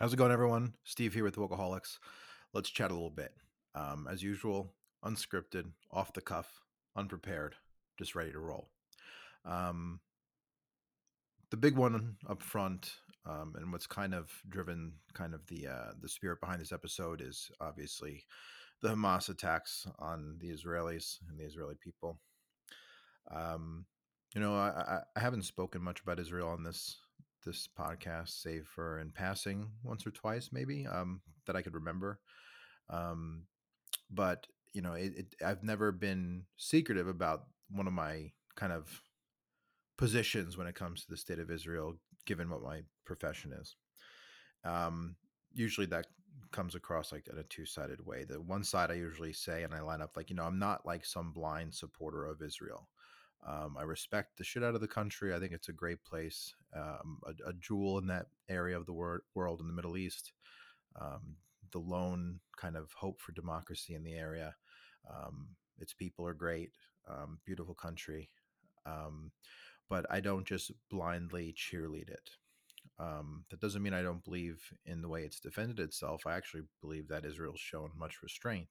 How's it going, everyone? Steve here with The Wokeaholics. Let's chat a little bit. As usual, unscripted, off the cuff, unprepared, just ready to roll. The big one up front, and what's kind of driven the spirit behind this episode is obviously the Hamas attacks on the Israelis and the Israeli people. I haven't spoken much about Israel on this podcast, save for in passing once or twice, maybe, that I could remember. But, you know, I've never been secretive about one of my kind of positions when it comes to the state of Israel, given what my profession is. Usually that comes across like in a two-sided way. The one side I usually say, and I line up like, you know, I'm not like some blind supporter of Israel. I respect the shit out of the country. I think it's a great place, a jewel in that area of the world in the Middle East, the lone kind of hope for democracy in the area. Its people are great, beautiful country. But I don't just blindly cheerlead it. That doesn't mean I don't believe in the way it's defended itself. I actually believe that Israel's shown much restraint.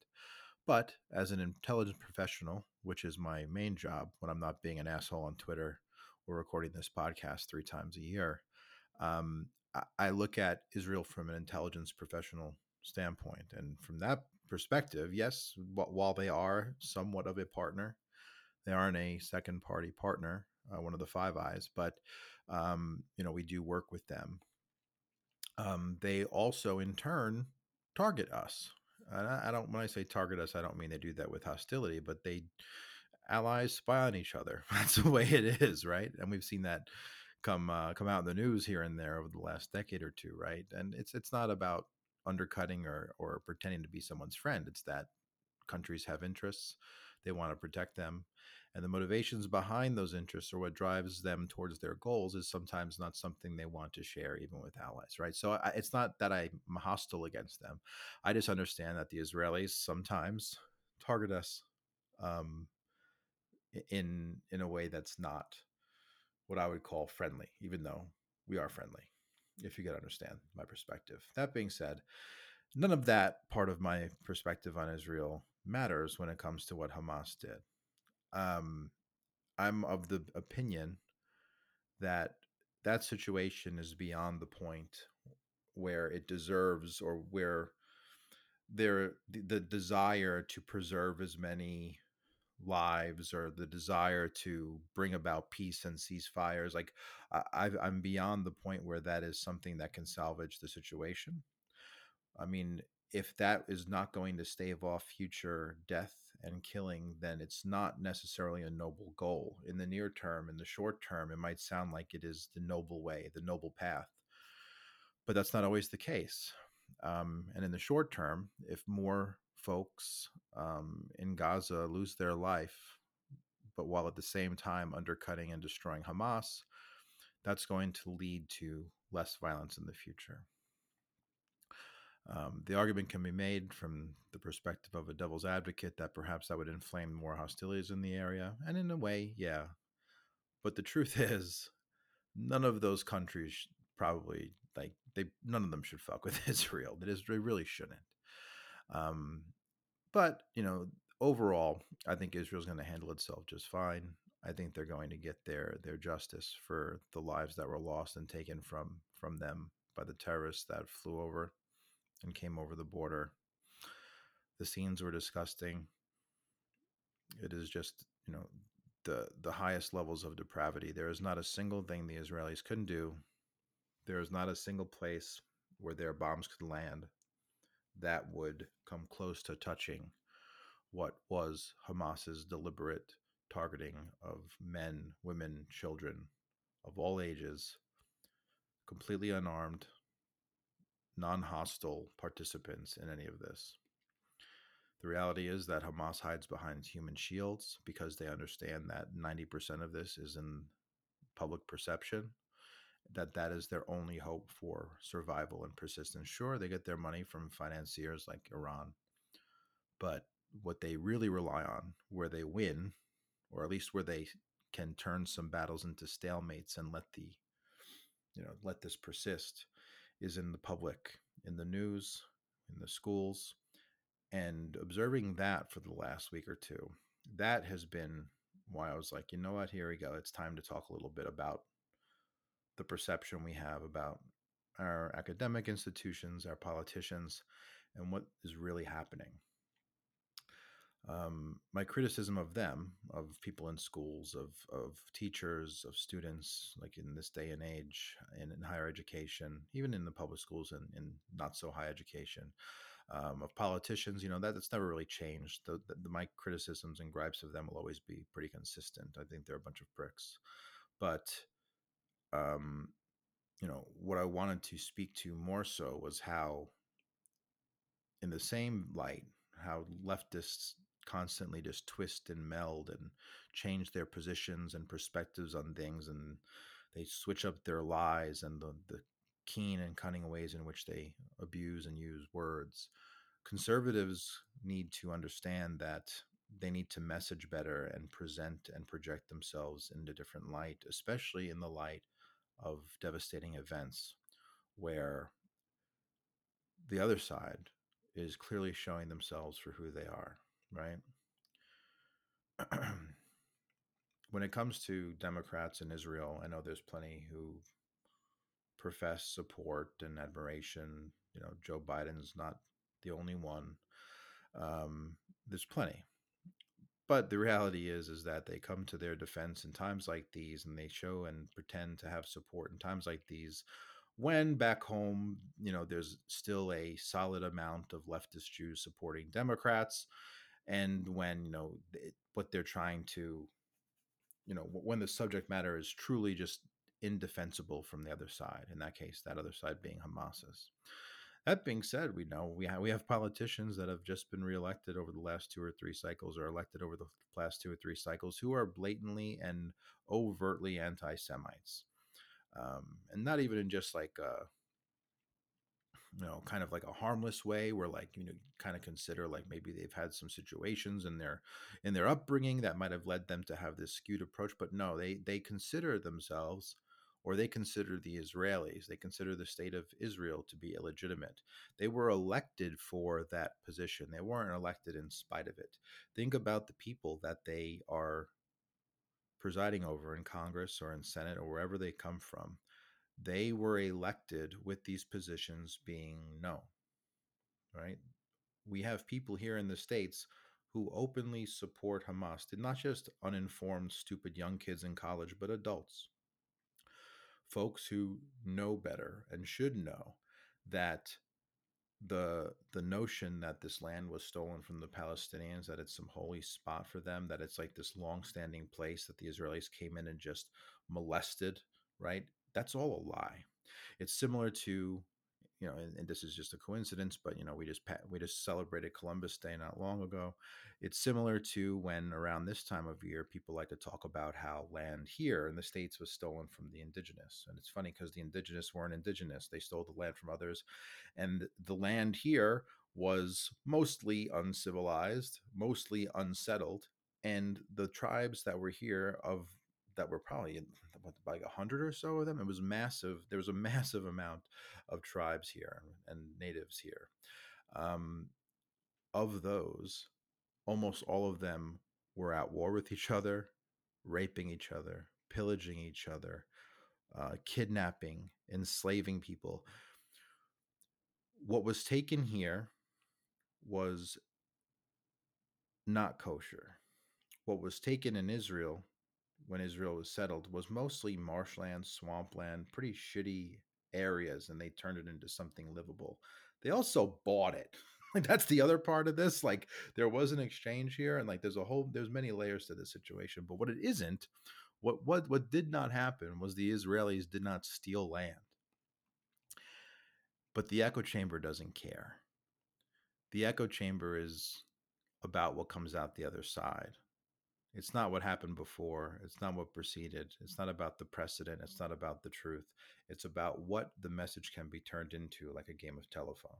But as an intelligence professional, which is my main job when I'm not being an asshole on Twitter or recording this podcast 3 times a year, I look at Israel from an intelligence professional standpoint. And from that perspective, yes, while they are somewhat of a partner, they aren't a second party partner, one of the Five Eyes, but we do work with them. They also, in turn, target us. And when I say target us, I don't mean they do that with hostility, but they allies spy on each other. That's the way it is, right? And we've seen that come out in the news here and there over the last decade or two, right? And it's not about undercutting or pretending to be someone's friend. It's that countries have interests. They want to protect them. And the motivations behind those interests or what drives them towards their goals is sometimes not something they want to share, even with allies, right? So it's not that I'm hostile against them. I just understand that the Israelis sometimes target us in a way that's not what I would call friendly, even though we are friendly, if you can understand my perspective. That being said, none of that part of my perspective on Israel matters when it comes to what Hamas did. I'm of the opinion that that situation is beyond the point where it deserves or where the desire to preserve as many lives or the desire to bring about peace and ceasefires. Like I'm beyond the point where that is something that can salvage the situation. I mean, if that is not going to stave off future death and killing, then it's not necessarily a noble goal. In the near term, in the short term, it might sound like it is the noble way, the noble path, but that's not always the case. And in the short term, if more folks in Gaza lose their life, but while at the same time undercutting and destroying Hamas, that's going to lead to less violence in the future. The argument can be made from the perspective of a devil's advocate that perhaps that would inflame more hostilities in the area. And in a way, yeah. But the truth is, none of those countries probably, none of them should fuck with Israel. They really shouldn't. But, you know, overall, I think Israel's going to handle itself just fine. I think they're going to get their justice for the lives that were lost and taken from them by the terrorists that flew over and came over the border. The scenes were disgusting. It is just, you know, the highest levels of depravity. There is not a single thing the Israelis couldn't do. There is not a single place where their bombs could land that would come close to touching what was Hamas's deliberate targeting of men, women, children of all ages, completely unarmed, non-hostile participants in any of this. The reality is that Hamas hides behind human shields because they understand that 90% of this is in public perception, that is their only hope for survival and persistence. Sure, they get their money from financiers like Iran, but what they really rely on, where they win, or at least where they can turn some battles into stalemates and let this persist, is in the public, in the news, in the schools, and observing that for the last week or two, that has been why I was like, you know what, here we go. It's time to talk a little bit about the perception we have about our academic institutions, our politicians, and what is really happening. My criticism of them, of people in schools, of teachers, of students, like in this day and age, and in higher education, even in the public schools and in not so high education, of politicians, you know, that's never really changed. My criticisms and gripes of them will always be pretty consistent. I think they're a bunch of pricks. But, you know, what I wanted to speak to more so was how, in the same light, how leftists constantly just twist and meld and change their positions and perspectives on things, and they switch up their lies and the keen and cunning ways in which they abuse and use words. Conservatives need to understand that they need to message better and present and project themselves into different light, especially in the light of devastating events where the other side is clearly showing themselves for who they are, right? When it comes to Democrats in Israel, I know there's plenty who profess support and admiration. You know, Joe Biden's not the only one. There's plenty. But the reality is that they come to their defense in times like these, and they show and pretend to have support in times like these, when back home, you know, there's still a solid amount of leftist Jews supporting Democrats. And when, you know, what they're trying to, you know, when the subject matter is truly just indefensible from the other side, in that case, that other side being Hamas's. That being said, we know we have politicians that have just been reelected over the last two or three cycles, or elected over the last two or three cycles, who are blatantly and overtly anti-Semites. And not even in just like a, you know, kind of like a harmless way, where like, you know, kind of consider like maybe they've had some situations in their upbringing that might have led them to have this skewed approach. But no, they consider themselves, or they consider the Israelis, they consider the state of Israel to be illegitimate. They were elected for that position. They weren't elected in spite of it. Think about the people that they are presiding over in Congress or in Senate or wherever they come from. They were elected with these positions being known, right? We have people here in the States who openly support Hamas, not just uninformed, stupid young kids in college, but adults, folks who know better and should know that the notion that this land was stolen from the Palestinians, that it's some holy spot for them, that it's like this long-standing place that the Israelis came in and just molested, right? That's all a lie. It's similar to, you know, and this is just a coincidence, but, you know, we just celebrated Columbus Day not long ago. It's similar to when around this time of year, people like to talk about how land here in the States was stolen from the indigenous. And it's funny because the indigenous weren't indigenous. They stole the land from others. And the land here was mostly uncivilized, mostly unsettled. And the tribes that were here that were probably like 100 or so of them. It was massive. There was a massive amount of tribes here and natives here. Of those, almost all of them were at war with each other, raping each other, pillaging each other, kidnapping, enslaving people. What was taken here was not kosher. What was taken in Israel when Israel was settled was mostly marshland, swampland, pretty shitty areas, and they turned it into something livable. They also bought it. That's the other part of this. Like, there was an exchange here, and like there's many layers to this situation. But what it isn't, what did not happen was the Israelis did not steal land. But the echo chamber doesn't care. The echo chamber is about what comes out the other side. It's not what happened before. It's not what preceded. It's not about the precedent. It's not about the truth. It's about what the message can be turned into, like a game of telephone.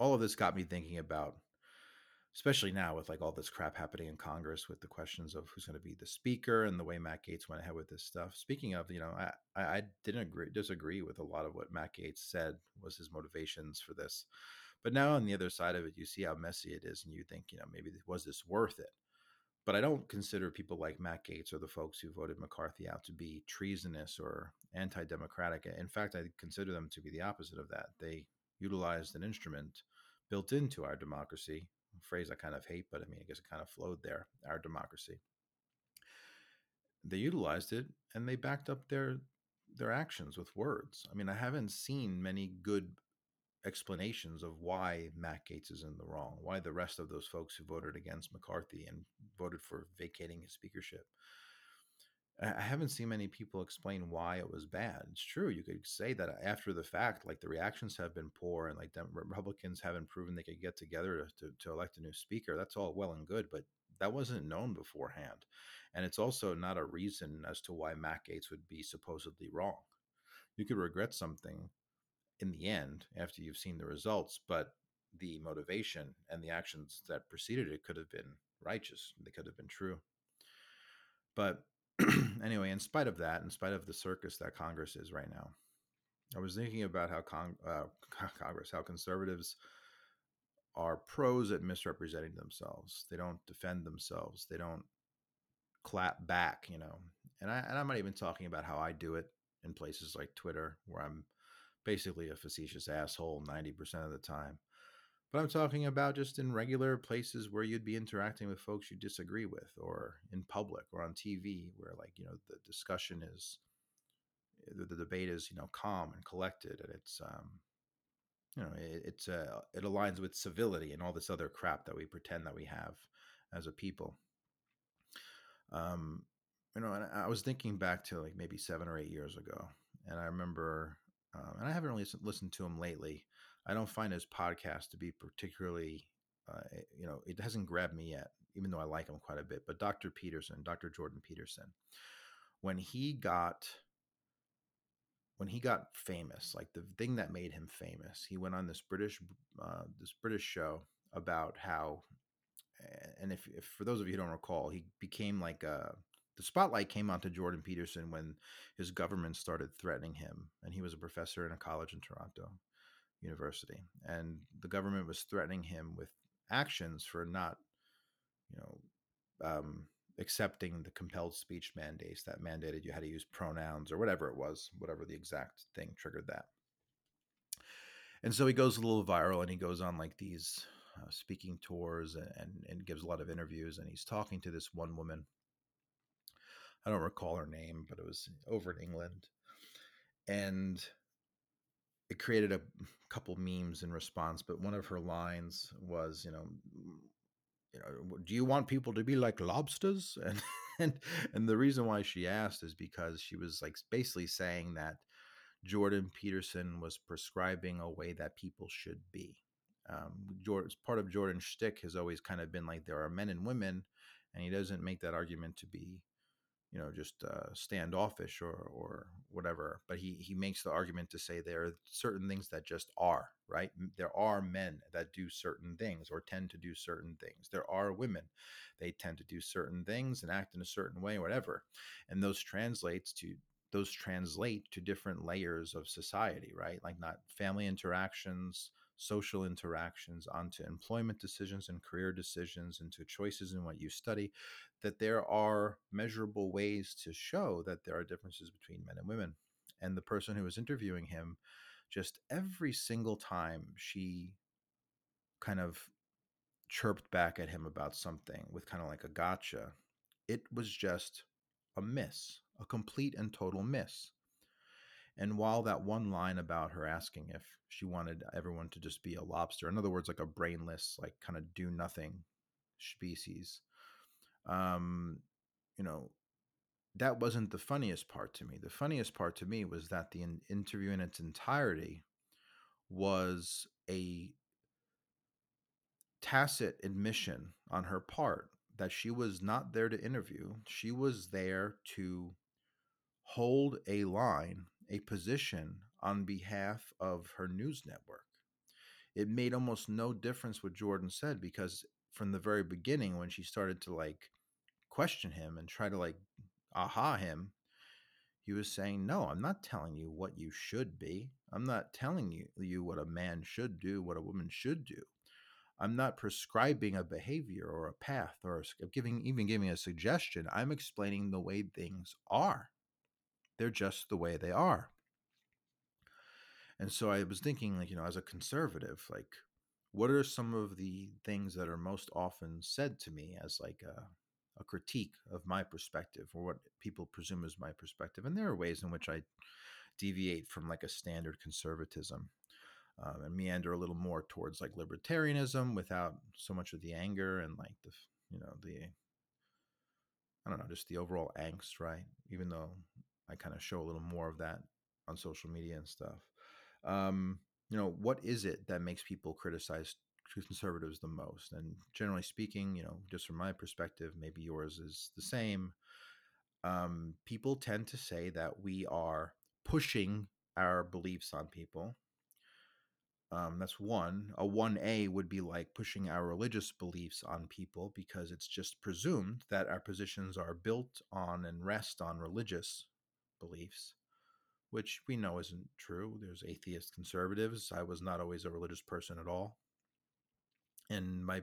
All of this got me thinking about especially now with like all this crap happening in Congress with the questions of who's going to be the speaker and the way Matt Gaetz went ahead with this stuff. Speaking of, you know, I didn't disagree with a lot of what Matt Gaetz said was his motivations for this. But now on the other side of it, you see how messy it is and you think, you know, maybe was this worth it? But I don't consider people like Matt Gaetz or the folks who voted McCarthy out to be treasonous or anti-democratic. In fact, I consider them to be the opposite of that. They utilized an instrument built into our democracy, a phrase I kind of hate, but I mean, I guess it kind of flowed there, our democracy. They utilized it and they backed up their actions with words. I mean, I haven't seen many good explanations of why Matt Gaetz is in the wrong, why the rest of those folks who voted against McCarthy and voted for vacating his speakership. I haven't seen many people explain why it was bad. It's true. You could say that after the fact, like the reactions have been poor and like Republicans haven't proven they could get together to elect a new speaker. That's all well and good, but that wasn't known beforehand. And it's also not a reason as to why Matt Gaetz would be supposedly wrong. You could regret something in the end, after you've seen the results, but the motivation and the actions that preceded it could have been righteous. They could have been true. But anyway, in spite of that, in spite of the circus that Congress is right now, I was thinking about how how conservatives are pros at misrepresenting themselves. They don't defend themselves. They don't clap back, you know. And I'm not even talking about how I do it in places like Twitter, where I'm basically a facetious asshole 90% of the time. But I'm talking about just in regular places where you'd be interacting with folks you disagree with, or in public, or on TV, where, like, you know, the discussion is, the debate is, you know, calm and collected, and it's, you know, it aligns with civility and all this other crap that we pretend that we have as a people. You know, and I was thinking back to like maybe 7 or 8 years ago, and I remember. And I haven't really listened to him lately. I don't find his podcast to be particularly, you know, it hasn't grabbed me yet, even though I like him quite a bit. But Dr. Peterson, Dr. Jordan Peterson, when he got famous, like the thing that made him famous, he went on this British show about how, and if for those of you who don't recall, he became like a. The spotlight came onto Jordan Peterson when his government started threatening him, and he was a professor in a college in Toronto University, and the government was threatening him with actions for not, you know, accepting the compelled speech mandates that mandated you had to use pronouns or whatever it was, whatever the exact thing triggered that. And so he goes a little viral, and he goes on like these speaking tours and gives a lot of interviews, and he's talking to this one woman. I don't recall her name, but it was over in England. And it created a couple memes in response, but one of her lines was, you know, do you want people to be like lobsters? And the reason why she asked is because she was like basically saying that Jordan Peterson was prescribing a way that people should be. Part of Jordan's shtick has always kind of been like there are men and women, and he doesn't make that argument to be, you know, just standoffish or whatever. But he makes the argument to say there are certain things that just are, right? There are men that do certain things or tend to do certain things. There are women. They tend to do certain things and act in a certain way, whatever. And those translate to different layers of society, right? Like not family interactions, social interactions, onto employment decisions and career decisions, into choices in what you study, that there are measurable ways to show that there are differences between men and women. And the person who was interviewing him, just every single time she kind of chirped back at him about something with kind of like a gotcha, it was just a miss, a complete and total miss. And while that one line about her asking if she wanted everyone to just be a lobster, in other words, like a brainless, like kind of do nothing species, you know, that wasn't the funniest part to me. The funniest part to me was that the interview in its entirety was a tacit admission on her part that she was not there to interview. She was there to hold a line, a position on behalf of her news network. It made almost no difference what Jordan said, because from the very beginning when she started to like question him and try to like aha him, he was saying, no, I'm not telling you what you should be. I'm not telling you what a man should do, what a woman should do. I'm not prescribing a behavior or a path or even giving a suggestion. I'm explaining the way things are. They're just the way they are. And so I was thinking, like, you know, as a conservative, like, what are some of the things that are most often said to me as like a critique of my perspective or what people presume is my perspective? And there are ways in which I deviate from like a standard conservatism. And meander a little more towards like libertarianism without so much of the anger and like the, you know, just the overall angst, right? Even though I kind of show a little more of that on social media and stuff. You know, what is it that makes people criticize conservatives the most? And generally speaking, you know, just from my perspective, maybe yours is the same. People tend to say that we are pushing our beliefs on people. That's one. A 1A would be like pushing our religious beliefs on people because it's just presumed that our positions are built on and rest on religious beliefs, which we know isn't true. There's atheist conservatives. I was not always a religious person at all. And my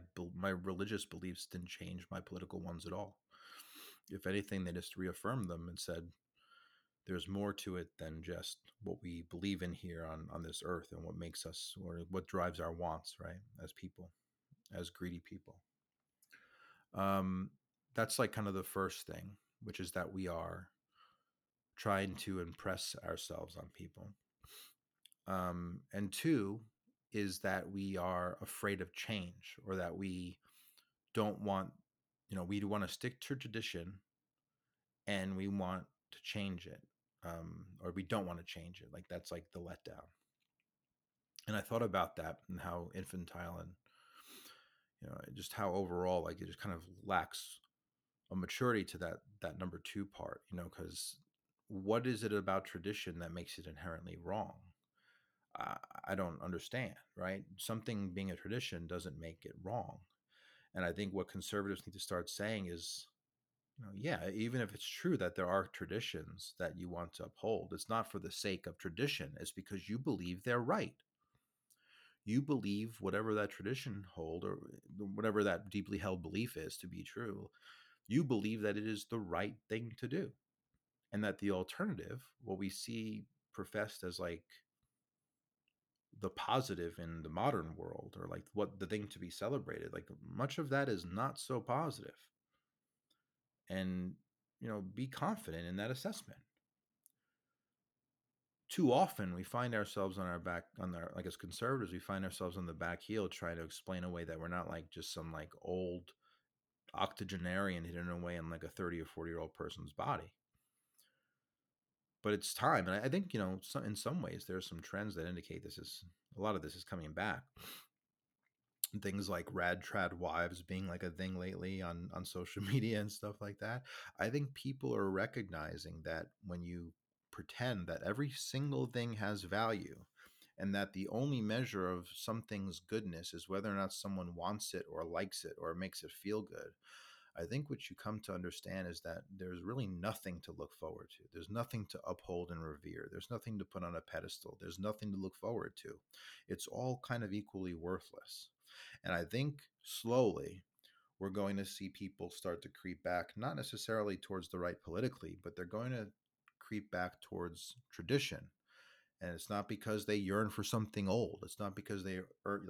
religious beliefs didn't change my political ones at all. If anything, they just reaffirmed them and said, there's more to it than just what we believe in here on this earth and what makes us or what drives our wants, right? As people, as greedy people. That's like kind of the first thing, which is that we are trying to impress ourselves on people. And two is that we are afraid of change, or that we don't want, you know, we want to stick to tradition and we want to change it. Or we don't want to change it. Like that's like the letdown. And I thought about that and how infantile and, you know, just how overall, like it just kind of lacks a maturity to that number two part, you know, because what is it about tradition that makes it inherently wrong? I don't understand, right? Something being a tradition doesn't make it wrong. And I think what conservatives need to start saying is, yeah, even if it's true that there are traditions that you want to uphold, it's not for the sake of tradition. It's because you believe they're right. You believe whatever that tradition hold or whatever that deeply held belief is to be true, you believe that it is the right thing to do. And that the alternative, what we see professed as like the positive in the modern world or like what the thing to be celebrated, like much of that is not so positive. And, you know, be confident in that assessment. Too often we find ourselves as conservatives, we find ourselves on the back heel trying to explain away that we're not like just some like old octogenarian hidden away in like a 30 or 40-year-old person's body. But it's time. And I think, you know, in some ways there are some trends that indicate a lot of this is coming back. Things like rad trad wives being like a thing lately on social media and stuff like that. I think people are recognizing that when you pretend that every single thing has value and that the only measure of something's goodness is whether or not someone wants it or likes it or makes it feel good, I think what you come to understand is that there's really nothing to look forward to. There's nothing to uphold and revere. There's nothing to put on a pedestal. There's nothing to look forward to. It's all kind of equally worthless. And I think slowly we're going to see people start to creep back, not necessarily towards the right politically, but they're going to creep back towards tradition. And it's not because they yearn for something old. It's not because they are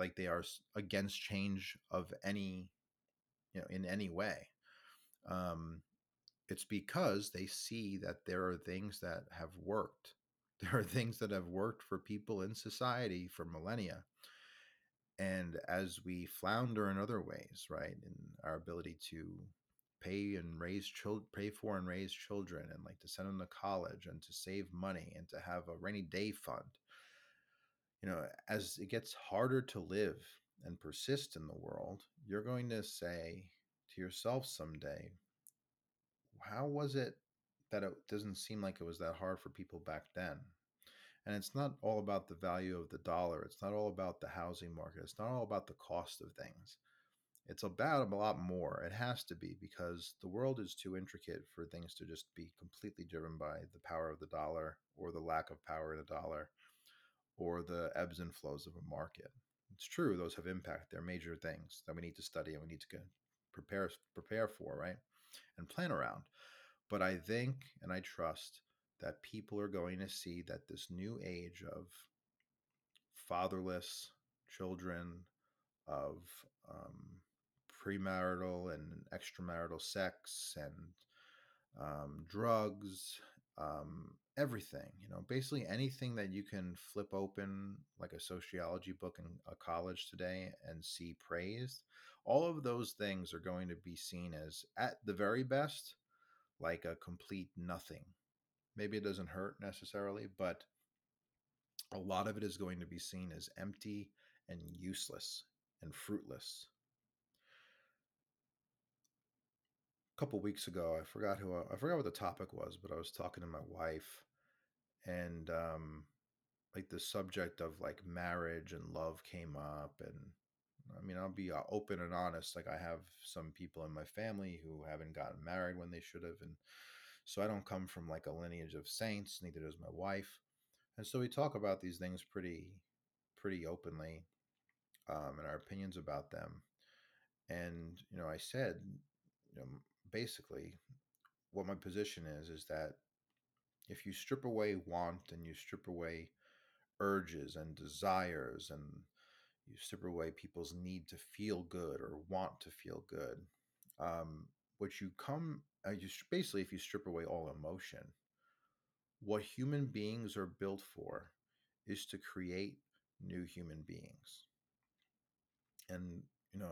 against change of any, you know, in any way. It's because they see that there are things that have worked. There are things that have worked for people in society for millennia. And as we flounder in other ways, right, in our ability to pay for and raise children and like to send them to college and to save money and to have a rainy day fund, you know, as it gets harder to live and persist in the world, you're going to say to yourself someday, how was it that it doesn't seem like it was that hard for people back then? And it's not all about the value of the dollar. It's not all about the housing market. It's not all about the cost of things. It's about a lot more. It has to be, because the world is too intricate for things to just be completely driven by the power of the dollar or the lack of power in the dollar or the ebbs and flows of a market. It's true. Those have impact. They're major things that we need to study and we need to prepare for, right? And plan around. But I think and I trust that people are going to see that this new age of fatherless children, of premarital and extramarital sex and drugs, everything, you know, basically anything that you can flip open like a sociology book in a college today and see praised. All of those things are going to be seen as, at the very best, like a complete nothing. Maybe it doesn't hurt necessarily, but a lot of it is going to be seen as empty and useless and fruitless. A couple weeks ago, I forgot what the topic was, but I was talking to my wife, and like the subject of like marriage and love came up. And I mean, I'll be open and honest. Like, I have some people in my family who haven't gotten married when they should have, and so I don't come from like a lineage of saints. Neither does my wife. And so we talk about these things pretty openly, and our opinions about them. And, you know, I said, you know, basically what my position is that if you strip away want and you strip away urges and desires and you strip away people's need to feel good or want to feel good, if you strip away all emotion, what human beings are built for is to create new human beings. And, you know,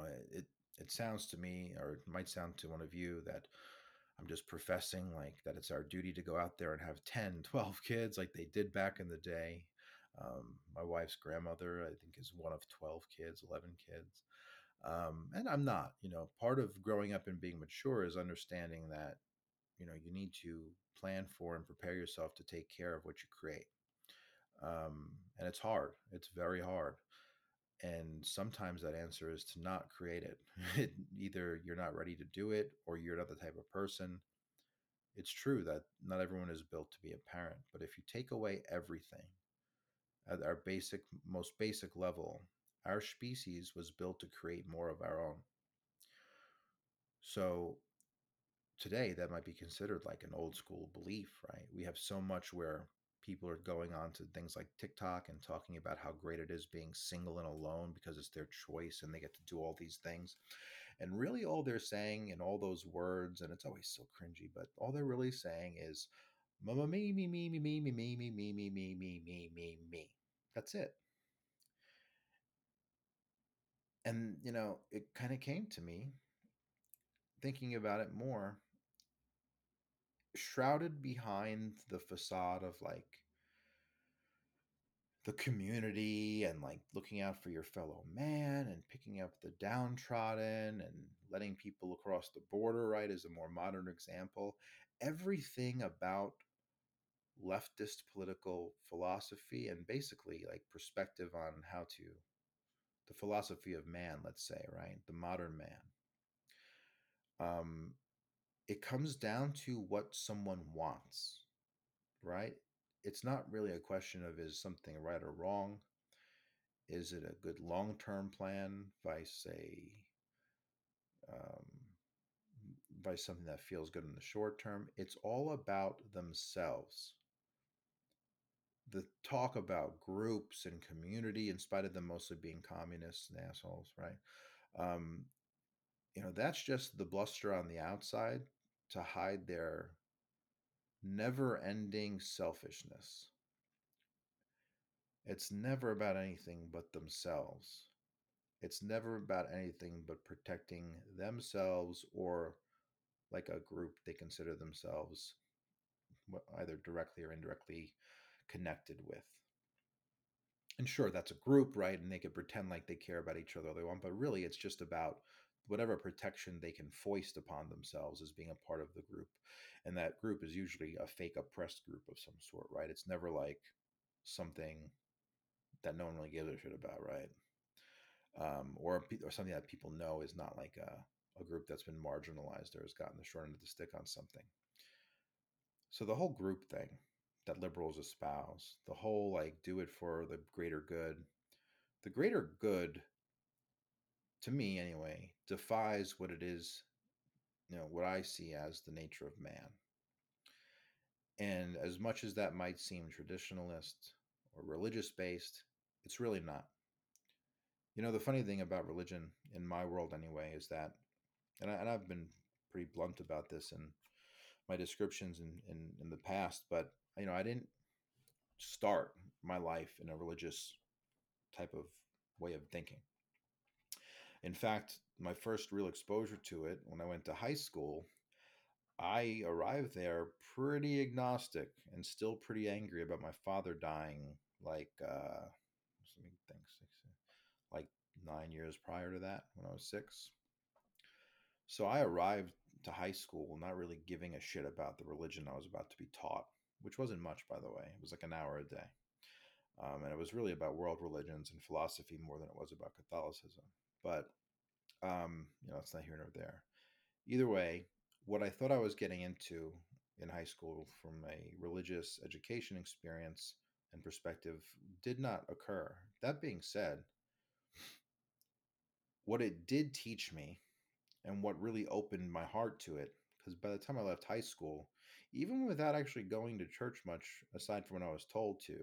it sounds to me, or it might sound to one of you, that I'm just professing like that it's our duty to go out there and have 10, 12 kids like they did back in the day. My wife's grandmother, I think, is one of 12 kids, 11 kids. And I'm not, you know, part of growing up and being mature is understanding that, you know, you need to plan for and prepare yourself to take care of what you create. And it's hard. It's very hard. And sometimes that answer is to not create it. Either you're not ready to do it or you're not the type of person. It's true that not everyone is built to be a parent, but if you take away everything at our basic, most basic level, our species was built to create more of our own. So today that might be considered like an old school belief, right? We have so much where people are going on to things like TikTok and talking about how great it is being single and alone because it's their choice and they get to do all these things. And really all they're saying in all those words, and it's always so cringy, but all they're really saying is, mama, me, me, me, me, me, me, me, me, me, me, me, me, me, me, me. That's it. And, you know, it kind of came to me, thinking about it more, shrouded behind the facade of like the community and like looking out for your fellow man and picking up the downtrodden and letting people across the border, right, is a more modern example. Everything about leftist political philosophy and basically like perspective on how to, the philosophy of man, let's say, right, the modern man, it comes down to what someone wants, right? It's not really a question of is something right or wrong. Is it a good long-term plan by something that feels good in the short term? It's all about themselves. The talk about groups and community, in spite of them mostly being communists and assholes, right? You know, that's just the bluster on the outside to hide their never-ending selfishness. It's never about anything but themselves. It's never about anything but protecting themselves or like a group they consider themselves either directly or indirectly connected with. And sure, that's a group, right? And they could pretend like they care about each other all they want, but really it's just about whatever protection they can foist upon themselves as being a part of the group. And that group is usually a fake oppressed group of some sort, right? It's never like something that no one really gives a shit about, right? or something that people know is not like a group that's been marginalized or has gotten the short end of the stick on something. So the whole group thing that liberals espouse, the whole like do it for the greater good, to me anyway, defies what it is, you know, what I see as the nature of man. And as much as that might seem traditionalist or religious based, it's really not. You know, the funny thing about religion in my world anyway is that, and I've been pretty blunt about this in my descriptions in the past, but, you know, I didn't start my life in a religious type of way of thinking. In fact, my first real exposure to it when I went to high school, I arrived there pretty agnostic and still pretty angry about my father dying like 9 years prior to that when I was 6. So I arrived to high school not really giving a shit about the religion I was about to be taught, which wasn't much, by the way. It was like an hour a day. And it was really about world religions and philosophy more than it was about Catholicism. But, you know, it's not here nor there. Either way, what I thought I was getting into in high school from a religious education experience and perspective did not occur. That being said, what it did teach me and what really opened my heart to it, because by the time I left high school, even without actually going to church much, aside from when I was told to,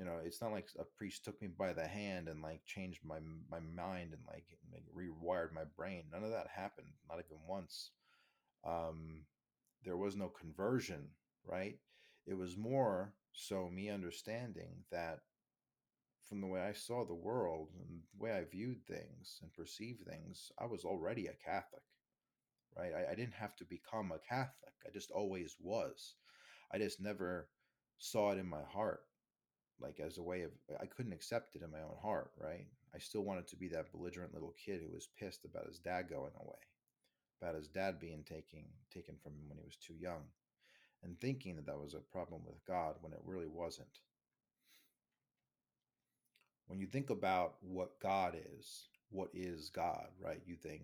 you know, it's not like a priest took me by the hand and like changed my mind and like rewired my brain. None of that happened, not even once. There was no conversion, right? It was more so me understanding that from the way I saw the world and the way I viewed things and perceived things, I was already a Catholic, right? I didn't have to become a Catholic. I just always was. I just never saw it in my heart. Like as a way of, I couldn't accept it in my own heart, right? I still wanted to be that belligerent little kid who was pissed about his dad going away, about his dad being taken from him when he was too young, and thinking that that was a problem with God when it really wasn't. When you think about what is God, right? You think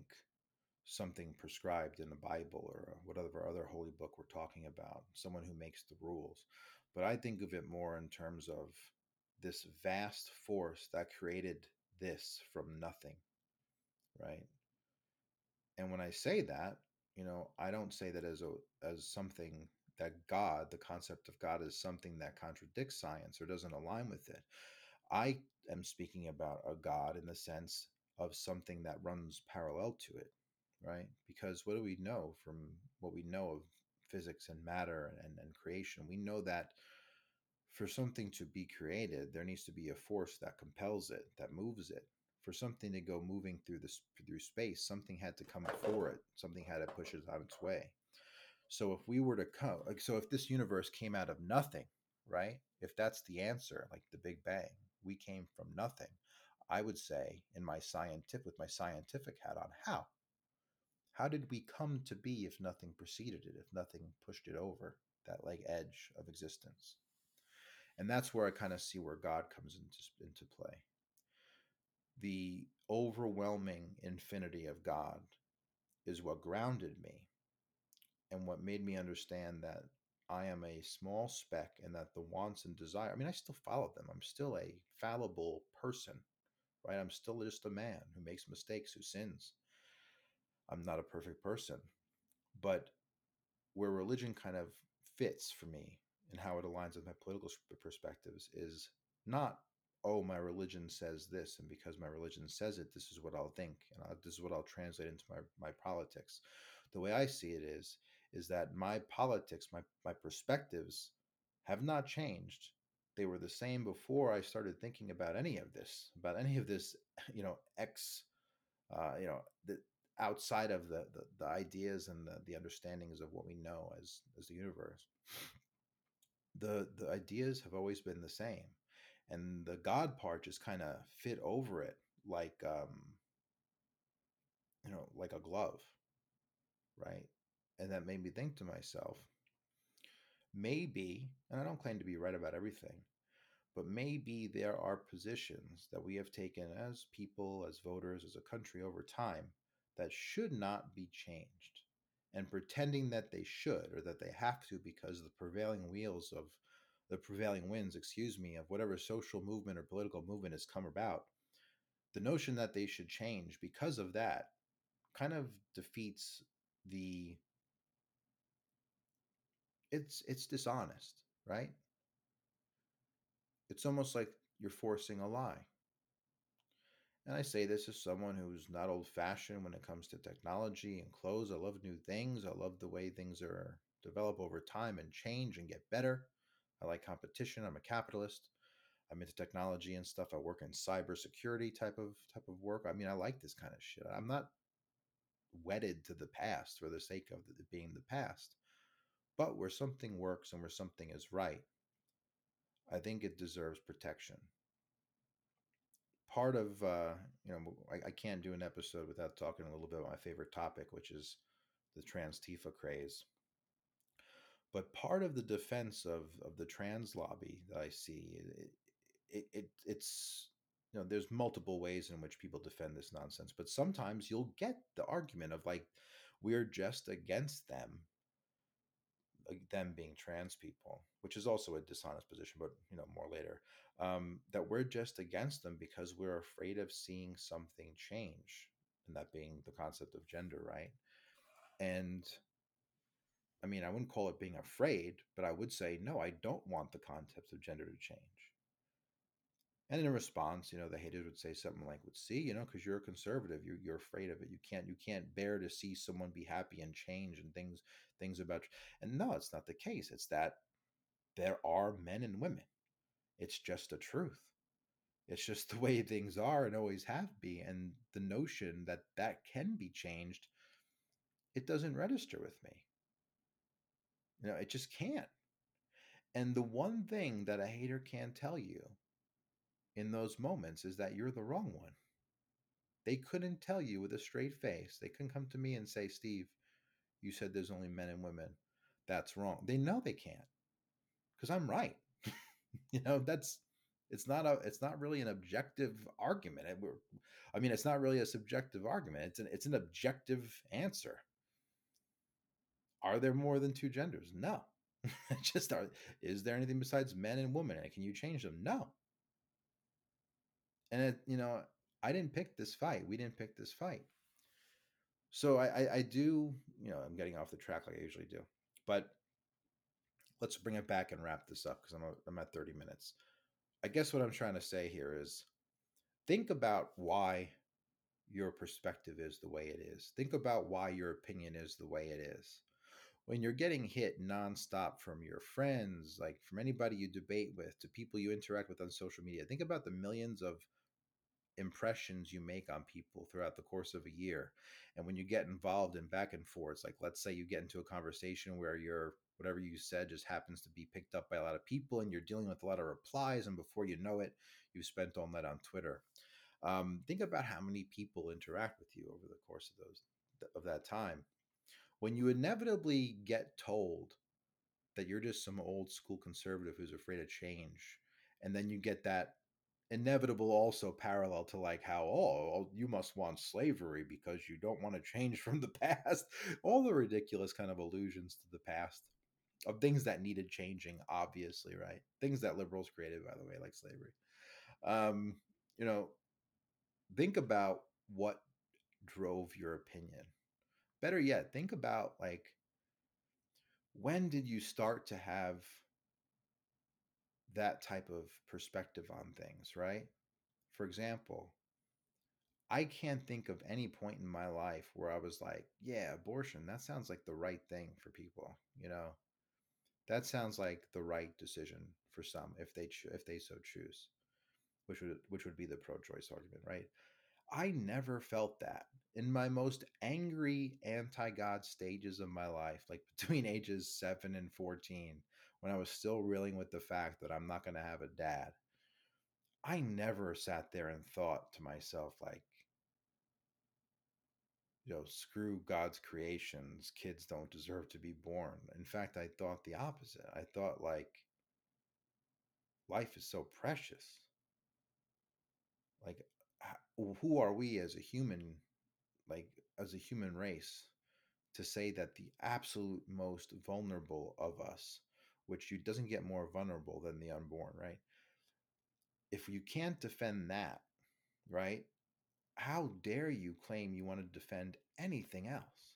something prescribed in the Bible or whatever other holy book we're talking about, someone who makes the rules. But I think of it more in terms of this vast force that created this from nothing, right? And when I say that, you know, I don't say that as something that God, the concept of God is something that contradicts science or doesn't align with it. I am speaking about a God in the sense of something that runs parallel to it, right? Because what do we know from what we know of physics and matter and creation? We know that for something to be created, there needs to be a force that compels it, that moves it. For something to go moving through space, something had to come for it. Something had to push it on its way. So if we were to come, so if this universe came out of nothing, right? If that's the answer, like the Big Bang, we came from nothing. I would say, with my scientific hat on, how? How did we come to be if nothing preceded it, if nothing pushed it over that like edge of existence? And that's where I kind of see where God comes into play. The overwhelming infinity of God is what grounded me and what made me understand that I am a small speck and that the wants and desire, I mean, I still follow them. I'm still a fallible person, right? I'm still just a man who makes mistakes, who sins. I'm not a perfect person, but where religion kind of fits for me and how it aligns with my political perspectives is not, oh, my religion says this, and because my religion says it, this is what I'll think, and this is what I'll translate into my politics. The way I see it is that my politics, my perspectives have not changed. They were the same before I started thinking about any of this, you know, outside of the ideas and the understandings of what we know as the universe. The ideas have always been the same. And the God part just kind of fit over it like a glove, right? And that made me think to myself, maybe, and I don't claim to be right about everything, But maybe there are positions that we have taken as people, as voters, as a country over time that should not be changed. And pretending that they should or that they have to because the prevailing winds of whatever social movement or political movement has come about, the notion that they should change because of that kind of defeats the... It's dishonest, right? It's almost like you're forcing a lie. And I say this as someone who's not old-fashioned when it comes to technology and clothes. I love new things. I love the way things are develop over time and change and get better. I like competition. I'm a capitalist. I'm into technology and stuff. I work in cybersecurity type of work. I mean, I like this kind of shit. I'm not wedded to the past for the sake of it being the past. But where something works and where something is right, I think it deserves protection. Part of, I can't do an episode without talking a little bit about my favorite topic, which is the trans Tifa craze. But part of the defense of the trans lobby that I see, it's, you know, there's multiple ways in which people defend this nonsense. But sometimes you'll get the argument of like, we're just against them being trans people, which is also a dishonest position, but you know, more later, that we're just against them because we're afraid of seeing something change, and that being the concept of gender, right? And I mean, I wouldn't call it being afraid, but I would say, no, I don't want the concept of gender to change. And in response, you know, the haters would say something like, "Would see, you know, because you're a conservative, you're afraid of it. You can't bear to see someone be happy and change and things about." And no, it's not the case. It's that there are men and women. It's just the truth. It's just the way things are and always have been. And the notion that that can be changed, it doesn't register with me. You know, it just can't. And the one thing that a hater can tell you in those moments is that you're the wrong one. They couldn't tell you with a straight face. They couldn't come to me and say, "Steve, you said there's only men and women. That's wrong." They know they can't, because I'm right. You know, it's not really an objective argument. It's not really a subjective argument. It's an objective answer. Are there more than two genders? No. Just are. Is there anything besides men and women? And can you change them? No. And, I didn't pick this fight. We didn't pick this fight. So I do, I'm getting off the track like I usually do. But let's bring it back and wrap this up, because I'm at 30 minutes. I guess what I'm trying to say here is think about why your perspective is the way it is. Think about why your opinion is the way it is. When you're getting hit nonstop from your friends, like from anybody you debate with, to people you interact with on social media, think about the millions of impressions you make on people throughout the course of a year. And when you get involved in back and forth, like let's say you get into a conversation where whatever you said just happens to be picked up by a lot of people and you're dealing with a lot of replies. And before you know it, you've spent all night on Twitter. Think about how many people interact with you over the course of that time. When you inevitably get told that you're just some old school conservative who's afraid of change, and then you get that inevitable also parallel to like how, oh, you must want slavery because you don't want to change from the past, all the ridiculous kind of allusions to the past of things that needed changing, obviously, right? Things that liberals created, by the way, like slavery. Think about what drove your opinion. Better yet, think about like, when did you start to have that type of perspective on things, right? For example, I can't think of any point in my life where I was like, yeah, abortion, that sounds like the right thing for people. You know, that sounds like the right decision for some if they so choose, which would be the pro-choice argument, right? I never felt that. In my most angry anti-God stages of my life, like between ages 7 and 14, when I was still reeling with the fact that I'm not going to have a dad, I never sat there and thought to myself like, screw God's creations, kids don't deserve to be born. In fact, I thought the opposite. I thought like, life is so precious. Like, who are we as a human, like as a human race, to say that the absolute most vulnerable of us, which you doesn't get more vulnerable than the unborn, right? If you can't defend that, right, how dare you claim you want to defend anything else?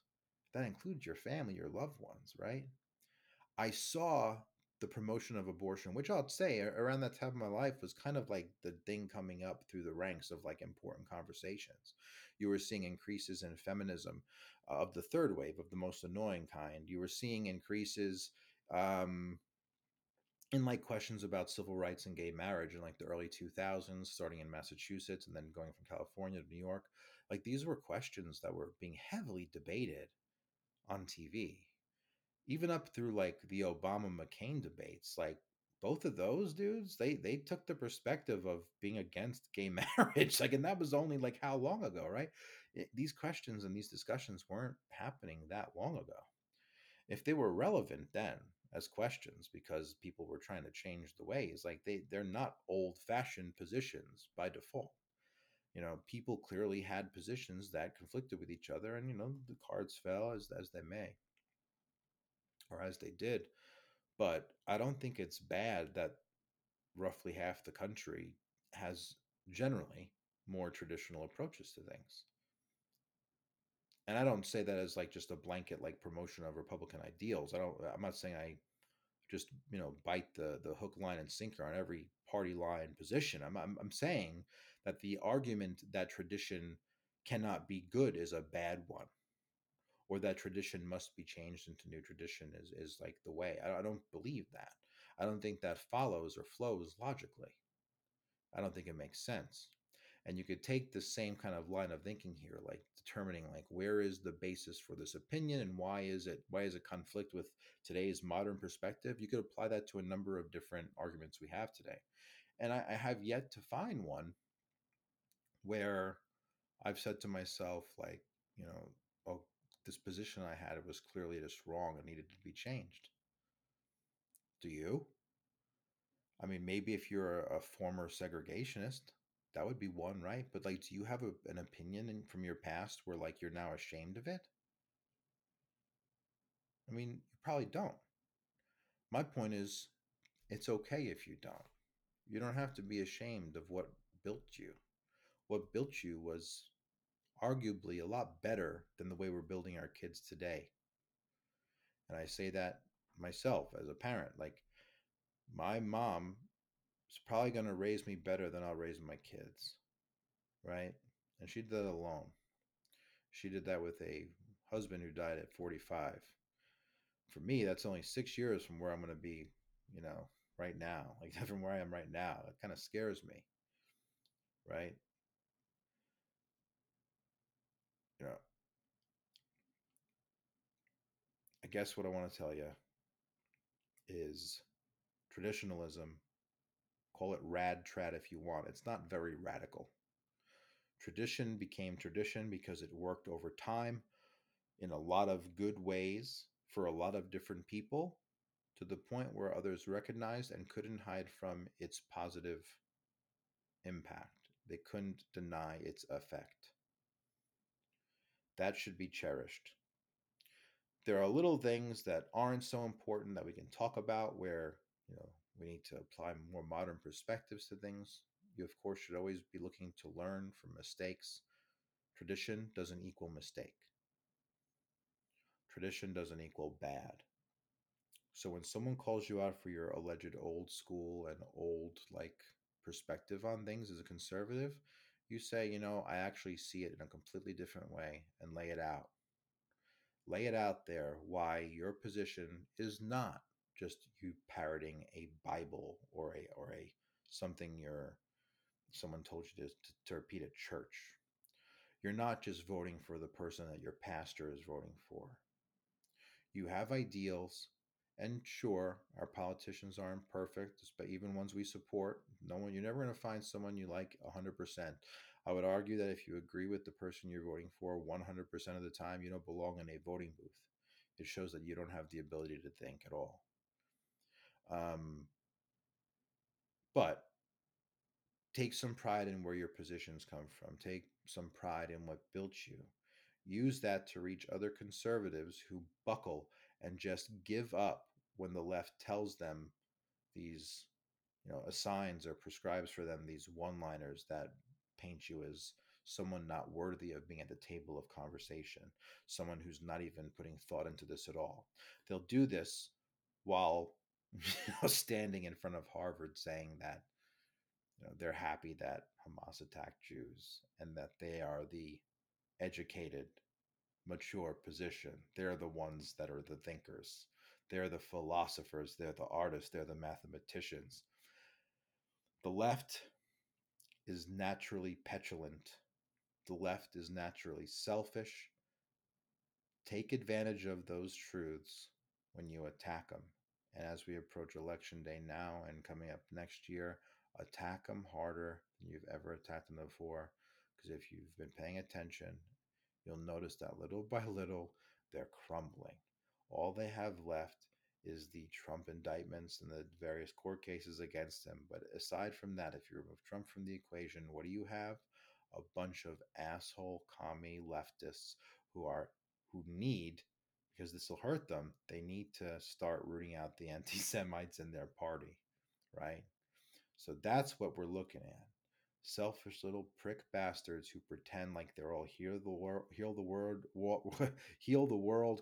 That includes your family, your loved ones, right? I saw the promotion of abortion, which I'll say around that time of my life was kind of like the thing coming up through the ranks of like important conversations. You were seeing increases in feminism of the third wave, of the most annoying kind. You were seeing increases in like questions about civil rights and gay marriage in like the early 2000s, starting in Massachusetts and then going from California to New York. Like, these were questions that were being heavily debated on TV. Even up through like the Obama-McCain debates, like both of those dudes, they took the perspective of being against gay marriage. Like, and that was only like how long ago, right? These questions and these discussions weren't happening that long ago. If they were relevant then as questions, because people were trying to change the ways, like they're not old-fashioned positions by default. You know, people clearly had positions that conflicted with each other, and you know, the cards fell as they may. Or as they did. But I don't think it's bad that roughly half the country has generally more traditional approaches to things. And I don't say that as like just a blanket like promotion of Republican ideals. I'm not saying I just, you know, bite the hook, line, and sinker on every party line position. I'm saying that the argument that tradition cannot be good is a bad one, or that tradition must be changed into new tradition is like the way. I don't believe that. I don't think that follows or flows logically. I don't think it makes sense. And you could take the same kind of line of thinking here, like determining like where is the basis for this opinion and why is it conflict with today's modern perspective? You could apply that to a number of different arguments we have today. And I have yet to find one where I've said to myself, like, you know, oh, this position I had, it was clearly just wrong and needed to be changed. Do you? I mean, maybe if you're a former segregationist, that would be one, right? But like, do you have an opinion from your past where like you're now ashamed of it? I mean, you probably don't. My point is, it's okay if you don't. You don't have to be ashamed of what built you. What built you was arguably a lot better than the way we're building our kids today. And I say that myself as a parent. Like, my mom is probably going to raise me better than I'll raise my kids, right? And she did that alone. She did that with a husband who died at 45. For me, that's only 6 years from where I'm going to be, you know, right now. Like, from where I am right now. It kind of scares me, right? You know, I guess what I want to tell you is traditionalism, call it rad trad if you want. It's not very radical. Tradition became tradition because it worked over time in a lot of good ways for a lot of different people, to the point where others recognized and couldn't hide from its positive impact. They couldn't deny its effect. That should be cherished. There are little things that aren't so important that we can talk about, where, you know, we need to apply more modern perspectives to things. You, of course, should always be looking to learn from mistakes. Tradition doesn't equal mistake. Tradition doesn't equal bad. So when someone calls you out for your alleged old school and old like perspective on things as a conservative, you say, you know, I actually see it in a completely different way, and lay it out. Lay it out there why your position is not just you parroting a Bible or a something someone told you to repeat at church. You're not just voting for the person that your pastor is voting for. You have ideals, and sure, our politicians aren't perfect, but even ones we support, you're never going to find someone you like 100%. I would argue that if you agree with the person you're voting for 100% of the time, you don't belong in a voting booth. It shows that you don't have the ability to think at all. But take some pride in where your positions come from. Take some pride in what built you. Use that to reach other conservatives who buckle and just give up when the left tells them these, assigns or prescribes for them these one-liners that paint you as someone not worthy of being at the table of conversation, someone who's not even putting thought into this at all. They'll do this while standing in front of Harvard saying that they're happy that Hamas attacked Jews and that they are the educated, mature position. They're the ones that are the thinkers. They're the philosophers. They're the artists. They're the mathematicians. The left is naturally petulant. The left is naturally selfish. Take advantage of those truths when you attack them. And as we approach election day now and coming up next year, attack them harder than you've ever attacked them before. Because if you've been paying attention, you'll notice that little by little, they're crumbling. All they have left is the Trump indictments and the various court cases against him. But aside from that, if you remove Trump from the equation, what do you have? A bunch of asshole commie leftists who need, because this will hurt them, they need to start rooting out the anti-Semites in their party, right? So that's what we're looking at. Selfish little prick bastards who pretend like they're all heal the world,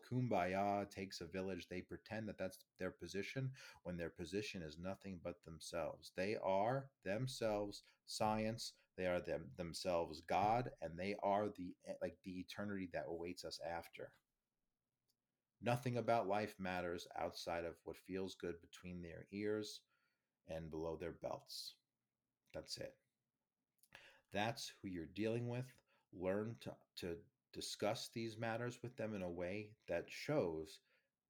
kumbaya, takes a village. They pretend that that's their position when their position is nothing but themselves. They are themselves science. They are themselves God, and they are the eternity that awaits us after. Nothing about life matters outside of what feels good between their ears and below their belts. That's it. That's who you're dealing with. Learn to discuss these matters with them in a way that shows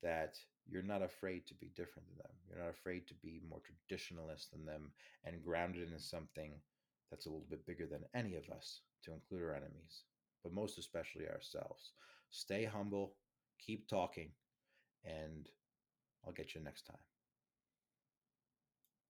that you're not afraid to be different than them. You're not afraid to be more traditionalist than them and grounded in something that's a little bit bigger than any of us, to include our enemies, but most especially ourselves. Stay humble, keep talking, and I'll get you next time.